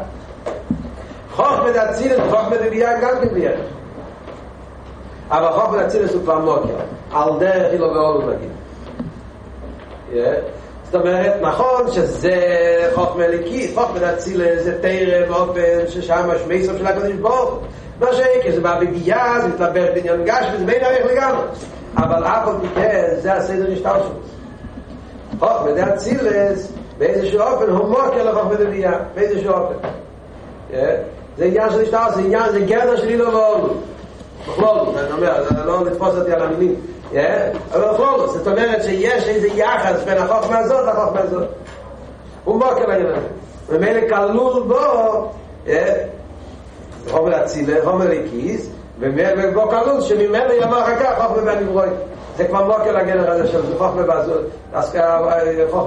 חוכמת אצילס, חוכמת וביאה גם כן ביחד, אבל חוכמת אצילס הוא כבר מוקר על דרך אילו ואולו נגיד. זאת אומרת, נכון שזה חוכמת אלוקית, חוכמת אצילס זה תורה באופן ששם שמי סוף של הקדוש ברוך הוא, לא שיקר, זה בא בביאה, זה מתלבש בעניין גש וזה בין ערך לגמרי, אבל אף עוד מכן זה הסדר השתלשלות. חוכמת אצילס באיזשהו אופן הומוקר לחוכמה דבייה, באיזשהו אופן. זה עניין של השטעה, זה עניין, זה גדר שלי לא מעולו. בכלולו, אני אומר, זה לא לתפוס אותי על המילים. אבל בכלולו, זאת אומרת שיש איזה יחס בין החוכמה הזאת לחוכמה הזאת. הומוקר לעניין. ומאלה כלול בו, חומר הצילה, חומר הקיס, ובו כלול שממנו יאמר אחר כך חוכמה והנברוי. זה כבר מוקר לגדר הזה של חוכמה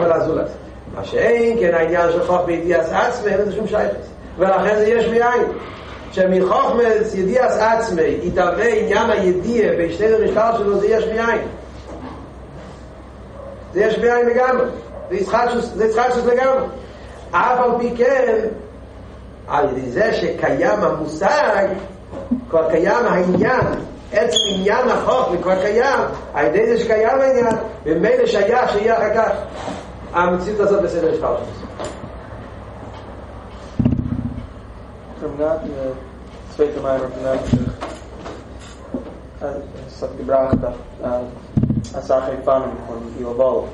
לעזולת. מה שאין, כן, העניין של חוכמה ידיעס עצמא, אין איזה שום שייכס. ולכן זה יש מאין. שמחוכמה ידיעס עצמא יתהווה עניין הידיעה בשתי המשקל שלו, זה יש מאין. זה יש מאין לגמרי. זה ישחטשוס לגמרי. אבל פיקר, על ידי זה שקיים המושג, כבר קיים העניין, עצם עניין החוכמה כבר קיים, על ידי זה שקיים העניין, ומילא שייך שיהיה אחר כך. המציאות הזאת בסדר שטר שלו. Vom Naht, zweite Meinung vom Naht, es hat gebracht, dass Sache Panem von Ilobol,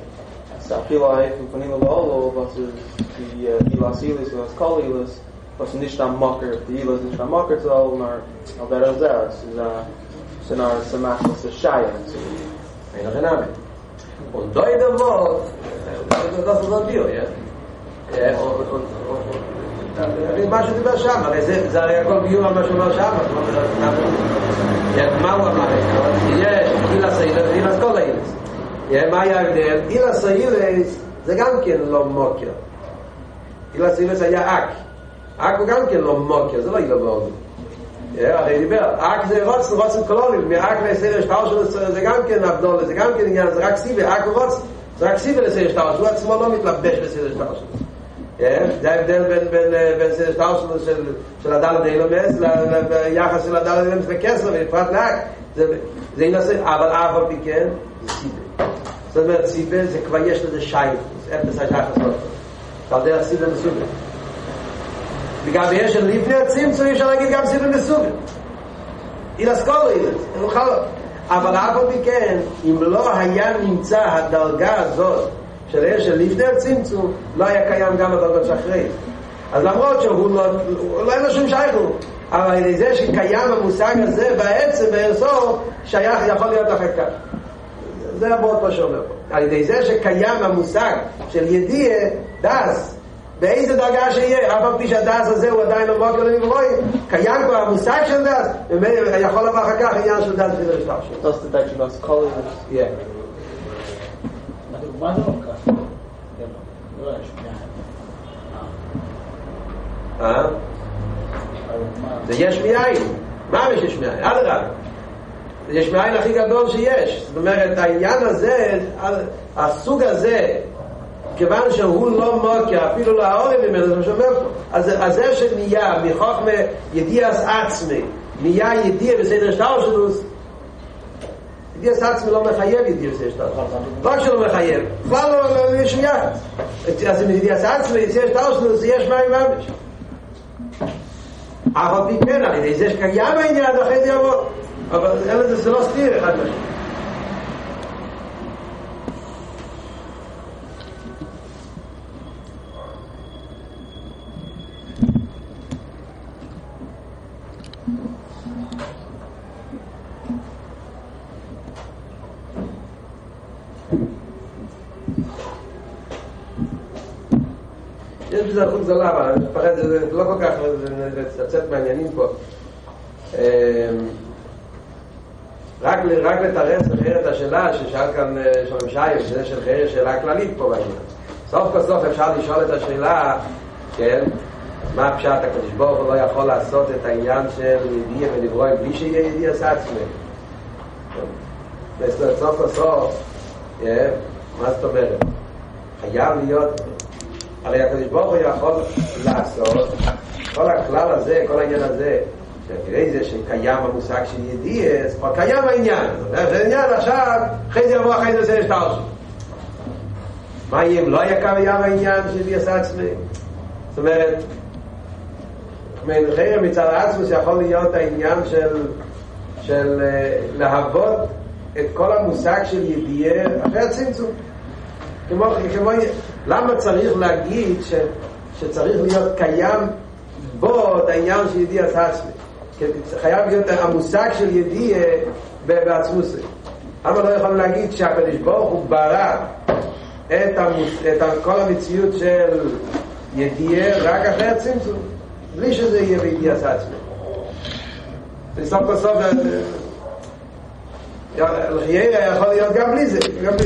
dass Pilai von Ilobol, was die Ilasilis, was Kolilis, was nicht am Mocker, die Ilas nicht am Mocker soll, nur auf der Rosea, es ist eine Semachlis, es scheint. Einer Gename. Und da in dem Wort, das ist ein Bio, ja? Ja, und מה שדיבר שם, זה הרי הכל ביור על מה שאומר שם. מה הוא אמר? יש אילס אילס, אילס כל אילס. מה היה ההבדל? אילס אילס זה גם כן לא מוקר. אילס אילס היה אק. אק הוא גם כן לא מוקר, זה לא אילס באוזו. הרי דיבר, אק זה רוצן, רוצן קלורים. מאק לסעיר שטר שלו זה גם כן אבדול, זה גם כן עניין, זה רק סיבה. אק הוא רוצן, זה רק סיבה לסעיר שטר שלו, הוא עצמו לא מתלבש לסעיר שטר שלו. זה ההבדל בין שטר של הדלת אילומס ליחס של הדלת אילומס לקסר ולפרט לאק, זה אינוסי, אבל אף על פי כן זה סיבה. זאת אומרת סיבה זה כבר יש לזה שייך, זה אפס השייך הזאת, על דרך סיבה מסובה. וגם יש לפני הצימצו אי אפשר להגיד גם סיבה מסובה, אילס קולו אילס, אין הוא חלו. אבל אף על פי כן, אם לא היה נמצא הדרגה הזאת של אלה שלפני הצימצו, לא היה קיים גם הדרגות שאחרי. אז למרות שהוא לא אין לו שום שייכו, אבל זה שקיים המושג הזה בעצם בעשור שייך יכול להיות אחר כך. זה הבאות מה שאומר פה. על ידי זה שקיים המושג של ידיעה דס, באיזה דרגה שיהיה, אבל פי שהדס הזה הוא עדיין לא מוקר לנברוי, קיים כבר המושג של דס, ויכול לבוא אחר כך עניין של דס וזה לשלח שלו. תוסת דאג'י נוס קולינס. כן. מה זה לא כך? לא השמיעה. זה יש מאין. מה יש יש מאין? עד רב. זה יש מאין הכי גדול שיש. זאת אומרת, העניין הזה, הסוג הזה, כיוון שהוא לא מוקר, אפילו לא העולם ממנו, זה מה שאומר פה. אז זה שנהיה מחוכמה ידיעס עצמי, נהיה ידיע בסדר שטר שלוס, ידיעס עצמי לא מחייב ידיעס שטר. רק שלא מחייב. כבר לא יש יחס. אז אם ידיעס עצמי, ידיעס שטר שלו, זה יש מים ממש. אבל ביקן, על ידי זה שקיים העניין, אחרי זה יבוא. אבל אלה זה לא סתיר אחד משהו. זה חוץ זולה, אבל אני מפחד, זה לא כל כך לצאת מעניינים פה. רק לתרץ לחייר את השאלה ששאל כאן שלום שייב, שזה של חייר שאלה כללית פה בעניין. סוף כל סוף אפשר לשאול את השאלה, כן? מה הפשט הקדוש ברוך הוא לא יכול לעשות את העניין של ידיעה ונברוי בלי שיהיה ידיעה עצמי? בסוף לסוף, מה זאת אומרת? חייב להיות... הרי הקדוש ברוך הוא יכול לעשות כל הכלל הזה, כל העניין הזה, שכדי זה שקיים המושג של ידיעה, אז כבר קיים העניין. זה עניין עכשיו, אחרי זה יבוא, אחרי זה עושה שטר שלו. מה יהיה אם לא היה קיים העניין של ידיעה עצמי? זאת אומרת, מנחיר מצד עצמו שיכול להיות העניין של להוות את כל המושג של ידיעה אחרי הצמצום. כמו למה צריך להגיד שצריך להיות קיים בו את העניין של ידיעה עצמי? חייב להיות המושג של ידיעה בעצמוס. למה לא יכול להגיד שהקדוש ברוך הוא ברא את כל המציאות של ידיעה רק אחרי הצמצום, בלי שזה יהיה בידיעה עצמי? סוף כסוף לחיירה יכול להיות גם בלי זה.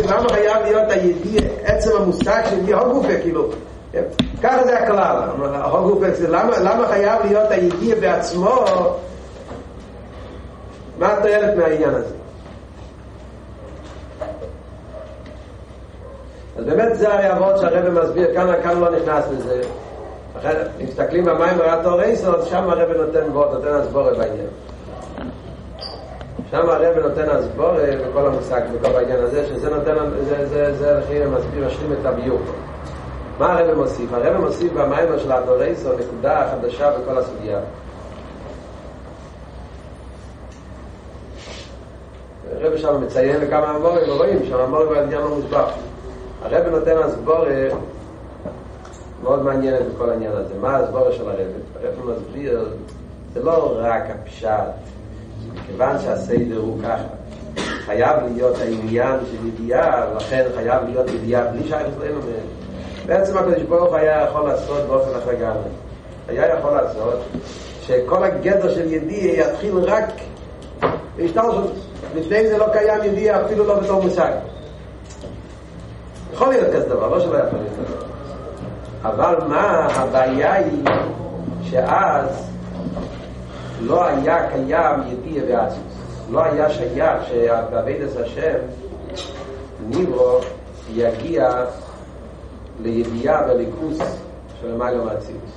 למה חייב להיות הידיע עצם המושג של ידיע הוגופה? כאילו ככה זה הכלל, הוגופה. למה חייב להיות הידיע בעצמו? מה התועלת מהעניין הזה? אז באמת זה הרי עבוד שהרבא מסביר כאן לא נכנס לזה. אחרי מסתכלים במים הרטור איסו, אז שם הרבא נותן הסבורת בעניין. שם הרב נותן הסבור בכל המושג, בכל העניין הזה, שזה נותן, זה הכי מסביר, משלים את הביור. מה הרב מוסיף? הרב מוסיף במאמר של האדורייסו נקודה חדשה בכל הסוגיה. הרב שם מציין לכמה המורים, רואים שהמורים והעניין לא מוסבר. הרב נותן הסבור מאוד מעניינת בכל העניין הזה. מה הסבור של הרב? הרב מסביר, זה לא רק הפשט, כיוון שהסדר הוא ככה, חייב להיות העניין של ידיעה, ולכן חייב להיות ידיעה בלי שייך להם. בעצם הקדוש ברוך היה יכול לעשות באופן אחר גם, היה יכול לעשות שכל הגדר של ידיעה יתחיל רק להשתלשות, לפני זה לא קיים ידיעה אפילו לא בתור מושג. יכול להיות כזה דבר, לא שלא יכול להיות דבר, אבל מה הבעיה היא שאז לא היה קיים ידיע ועצמוס, לא היה שייך שבעבודת השם ניברו יגיע לידיעה וליכוס של מעלה מעצמוס.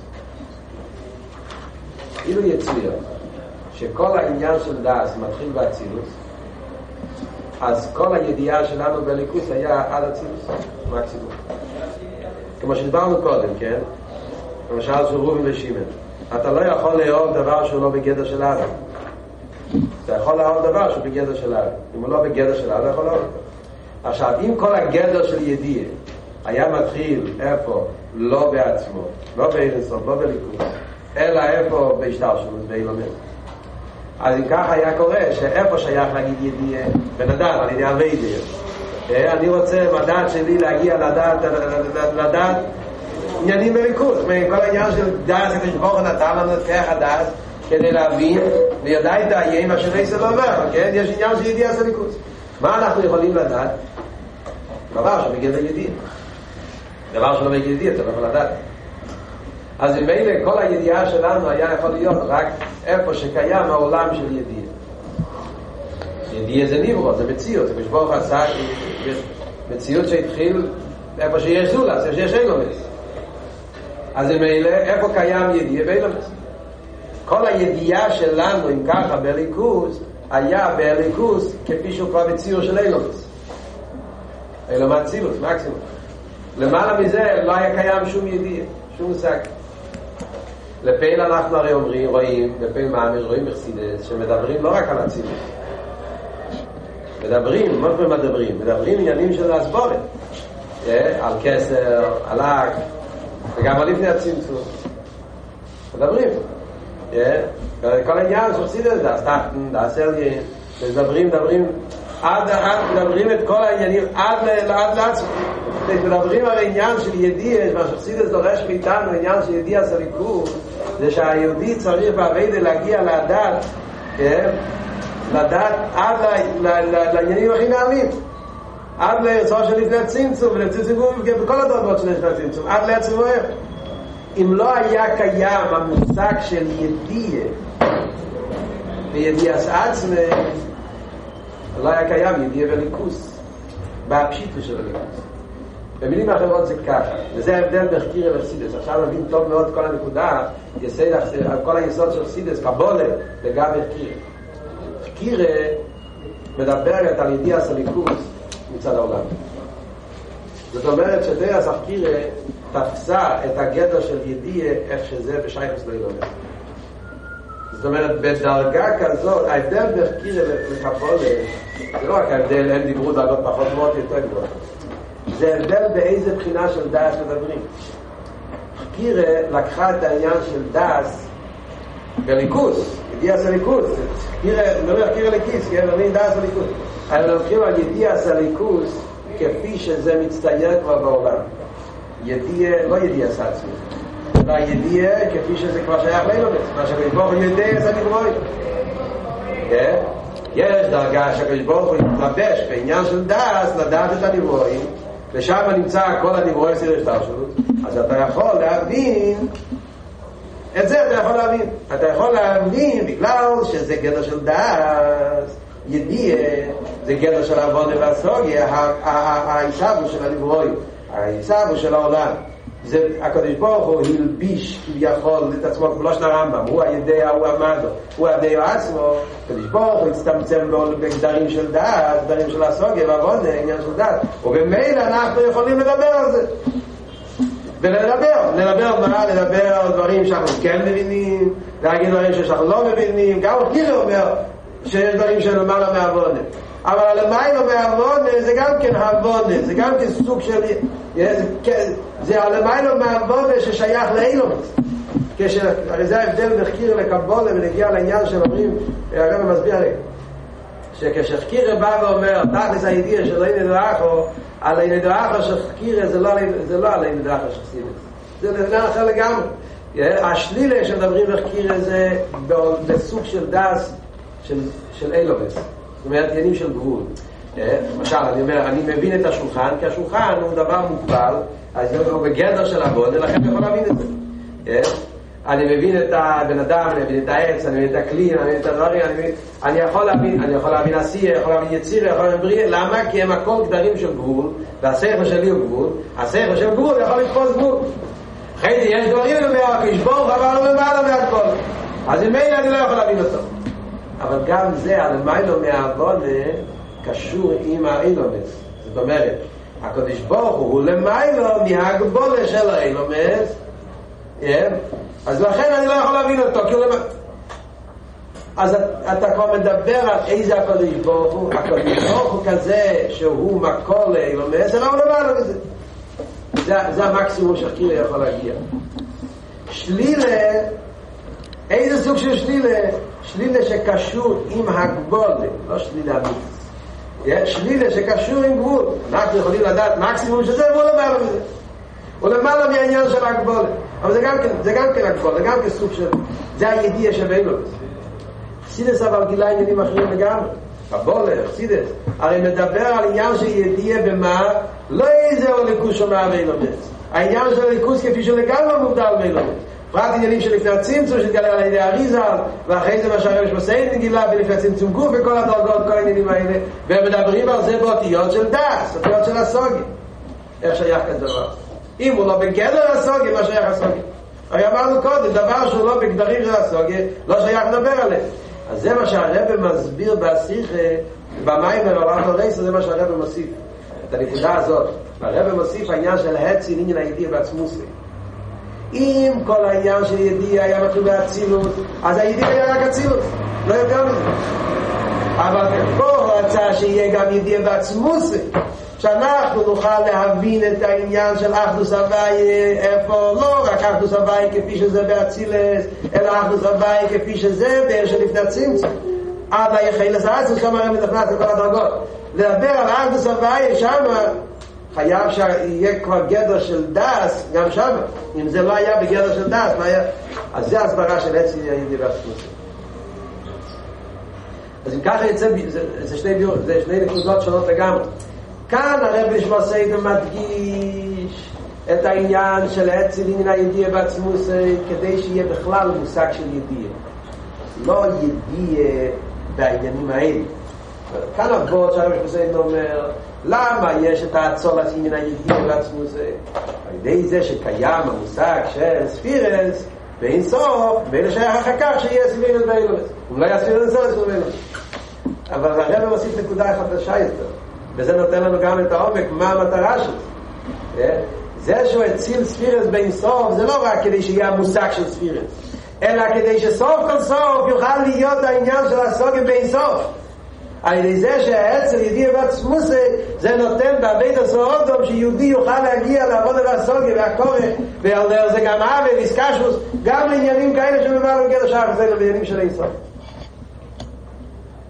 אילו יצויר שכל העניין של דאס מתחיל בעצמוס, אז כל הידיעה שלנו בליכוס היה עד עצמוס מקסימום, כמו שדברנו קודם, כן? למשל של רובין ושימן, אתה לא יכול לאהוב דבר שהוא לא בגדר של האדם. אתה יכול לאהוב דבר שהוא בגדר של האדם. אם הוא לא בגדר של האדם, אתה יכול לאהוב אותו. עכשיו, אם כל הגדר של ידיעה היה מתחיל איפה? לא בעצמו, לא בהירסות, לא בליכוס, אלא איפה בהשתר שלו, באילומים. אז אם ככה היה קורה, שאיפה שייך להגיד ידיעה? בן אדם, על ידי הווידיה. אני רוצה מדעת שלי להגיע לדעת עניינים בליכוס, כל העניין של דאס, את השבוך נתן לנו את כך הדאס כדי להבין, וידע את האיים אשר איסה לא עבר, כן? יש עניין של ידיעה של ליכוס. מה אנחנו יכולים לדעת? דבר שבגדר ידיעה, דבר שלא בגדר ידיעה, אתה לא יכול לדעת. אז ממילא כל הידיעה שלנו היה יכול להיות רק איפה שקיים העולם של ידיעה. ידיעה זה ניברו, זה מציאות, זה בשבוך עשה מציאות שהתחיל איפה שיש זולה, זה שיש אין לו מס. אז אם איפה קיים ידיעה באילומס? כל הידיעה שלנו, אם ככה, בליכוס, היה בליכוס כפי שהוא כבר בציור של אילומס. אילומת צילוס, מקסימום. למעלה מזה לא היה קיים שום ידיעה, שום מושג. לפעיל אנחנו הרי אומרים, רואים, לפעיל מאמר, רואים בחסידס, שמדברים לא רק על הצילוס. מדברים, מה כבר מדברים? מדברים עניינים של הסבורת. על כסר, על אק, וגם על לפני הצמצום מדברים כל העניין שחסיד את זה, אז תחתן, תעשרגיין מדברים, מדברים את כל העניינים עד לעצמם. מדברים על העניין של ידיעה, מה שחסיד את זה דורש מאיתנו, העניין של ידיעה סליקות, זה שהיהודי צריך בעבודה להגיע לדעת, לדעת עד לעניינים הכי נעלים, עד לרצוע של לפני הצמצום, ולצמצום בכל הדרגות של לפני הצמצום, עד לעצמו איך. אם לא היה קיים המושג של ידיעה וידיעה עצמי, לא היה קיים ידיעה וליכוס בהפשיטו של הליכוס. במילים אחרות זה ככה, וזה ההבדל בחקירה וחסידס. עכשיו נבין טוב מאוד כל הנקודה, כל היסוד של חסידס, קבולת לגבי חקירה. חקירה מדברת על ידיעה סליקוס מצד העולם. זאת אומרת שדאס החקירה תפסה את הגדר של ידיעה איך שזה בשייכות לאילומס. זאת אומרת בדרגה כזאת, ההבדל בחקירה וחבולה זה לא רק ההבדל, הם דיברו דרגות פחות מאוד יותר גדולות. זה הבדל באיזה בחינה של דאס מדברים. חקירה לקחה את העניין של דאס בליכוס, ידיעס הליכוס. חקירה, אני אומר חקירה ליכיס, כן? אני דאס הליכוס. אבל הולכים על ידיעס הליכוס כפי שזה מצטייר כבר בעולם. ידיע, לא ידיעס עצמי. אלא ידיע כפי שזה כבר שייך לילובס. מה שבלבוך ידיעס הנברואי. כן? יש דרגה שהקדוש ברוך הוא מתלבש בעניין של דאס לדעת את הנברואים, ושם נמצא כל הנברואי סיר השתרשות, אז אתה יכול להבין את זה, אתה יכול להבין בגלל שזה גדר של דאס. ידיע זה גדר של עבודה והסוגיה, הישבו של הנברואי, הישבו של העולם. הקדוש ברוך הוא הלביש כביכול את עצמו, כמו לא של הרמב"ם, הוא הידיע, הוא המדו, הוא הידיע עצמו. הקדוש ברוך הוא הצטמצם לו בגדרים של דעת, גדרים של הסוגיה והבונה, עניין של דעת, ובמילא אנחנו יכולים לדבר על זה ולדבר על דברים שאנחנו כן מבינים, להגיד דברים שאנחנו לא מבינים. גם קירי אומר שיש דברים של למעלה מהבונה, אבל הלמעלה מהבונה זה גם כן הבונה, זה גם כן סוג של זה הלמעלה מהבונה ששייך לאילומס. הרי זה ההבדל בחקיר לקבולה ונגיע לעניין שאומרים, הרב מסביר לי שכשחקיר בא ואומר תכלס הידיעה של אין נדרחו על אין נדרחו של חקיר, זה לא על אין נדרחו של חסידס, זה נדרח אחר לגמרי. השלילה שמדברים בחקיר זה בסוג של דס של אילומס, זאת אומרת, עניינים של גבול. למשל, אני אומר, אני מבין את השולחן, כי השולחן הוא דבר מוגבל, אז הוא בגדר של הגודל, לכן אני יכול להבין את זה. אני מבין את הבן אדם, אני מבין את העץ, אני מבין את הכלי, אני מבין את הדברים, אני יכול להבין, אני יכול להבין עשייה, אני יכול להבין יצירה, אני יכול להבין בריאה. למה? כי הם הכל גדרים של גבול, והשכל שלי הוא גבול, השכל של גבול יכול לתפוס גבול. אחרי זה יש דברים לומר, כשבור, אבל הוא מבעלה מהכל. אז אם אין, אני לא יכול להבין אותו. אבל גם זה, הלמיילו מהבונה, קשור עם האילומס. זאת אומרת, הקדוש ברוך הוא למיילו מהגבונה של האילומס, אז לכן אני לא יכול להבין אותו. אז אתה כבר מדבר על איזה הקדוש ברוך הוא. הקדוש ברוך הוא כזה שהוא מקור לאילומס, אבל הוא למעלה מזה. זה המקסימום שקירי יכול להגיע. שלילה, איזה סוג של שלילה? שלילה שקשור עם הגבולה, לא שלילה אמיתית, שלילה שקשור עם גבול. אנחנו יכולים לדעת מקסימום שזה, הוא למעלה מזה, הוא למעלה מהעניין של הגבולה, אבל זה גם כן, הגבולה, זה גם כן סוג של, זה הידיעה שבינו. חסידס אבל גילה עניינים אחרים לגמרי. הבולה, חסידס הרי מדבר על עניין שידיעה במה, לא איזה הליכוס שומע ואילומץ, העניין של הליכוס כפי שלגמרי מובדל ואילומץ, פרט עניינים שלפני הצמצום שהתגלה על ידי אריזה, ואחרי זה מה שהרמש מסעין נגילה ולפני הצמצום גוף וכל הדרגות, כל העניינים האלה, והם מדברים על זה באותיות של דס, אותיות של הסוגי. איך שייך כדבר? אם הוא לא בגדר הסוגי, מה שייך הסוגי? הרי אמרנו קודם, דבר שהוא לא בגדרים של הסוגי, לא שייך לדבר עליהם. אז זה מה שהרב מסביר בהשיח, במים ולעולם הרייס, זה מה שהרב מוסיף, את הנקודה הזאת. הרב מוסיף העניין של הצי נינין הידיע בעצמוסי. אם כל העניין של ידיע היה מתחיל באצילות, אז הידיע היה רק אצילות, לא יותר מזה. אבל פה רצה שיהיה גם ידיע בעצמוס, שאנחנו נוכל להבין את העניין של אחדוס הוויה, איפה לא רק אחדוס הוויה כפי שזה באצילס, אלא אחדוס הוויה כפי שזה באר שלפני הצמצום. עד היחילס האצל, שם הרי מתכנס לכל הדרגות. לדבר על אחדוס הוויה שם, חייב שיהיה כבר גדר של דס גם שם. אם זה לא היה בגדר של דס, לא היה. אז זה הסברה של עצי הידיע והספוסים. אז אם ככה יצא, זה שני נקודות שונות לגמרי. כאן הרב נשמעסי ומדגיש את העניין של עצי הידיע והספוסים כדי שיהיה בכלל מושג של ידיע, לא ידיע בעניינים האלה. כאן הבוד שהרב נשמעסי אומר, למה יש את הצולת מן הידיע בעצמו? זה על ידי זה שקיים המושג של ספירס ואין סוף, ואלה שייך אחר כך שיהיה ספירס ואילומס, ואולי הספירס ואילומס. אבל הרב מוסיף נקודה חדשה יותר, וזה נותן לנו גם את העומק מה המטרה של זה. זה שהוא הציל ספירס ואין סוף, זה לא רק כדי שיהיה המושג של ספירס, אלא כדי שסוף כל סוף יוכל להיות העניין של הסוג ואין סוף. על זה שהעצם ידיע בעצמו זה נותן בבית הסעודום שיהודי יוכל להגיע לעבוד על הסוגיה והקורא ועל זה גם עבד, איסקשוס, גם לעניינים כאלה שממלו גדע שער זה לעניינים של הישראל.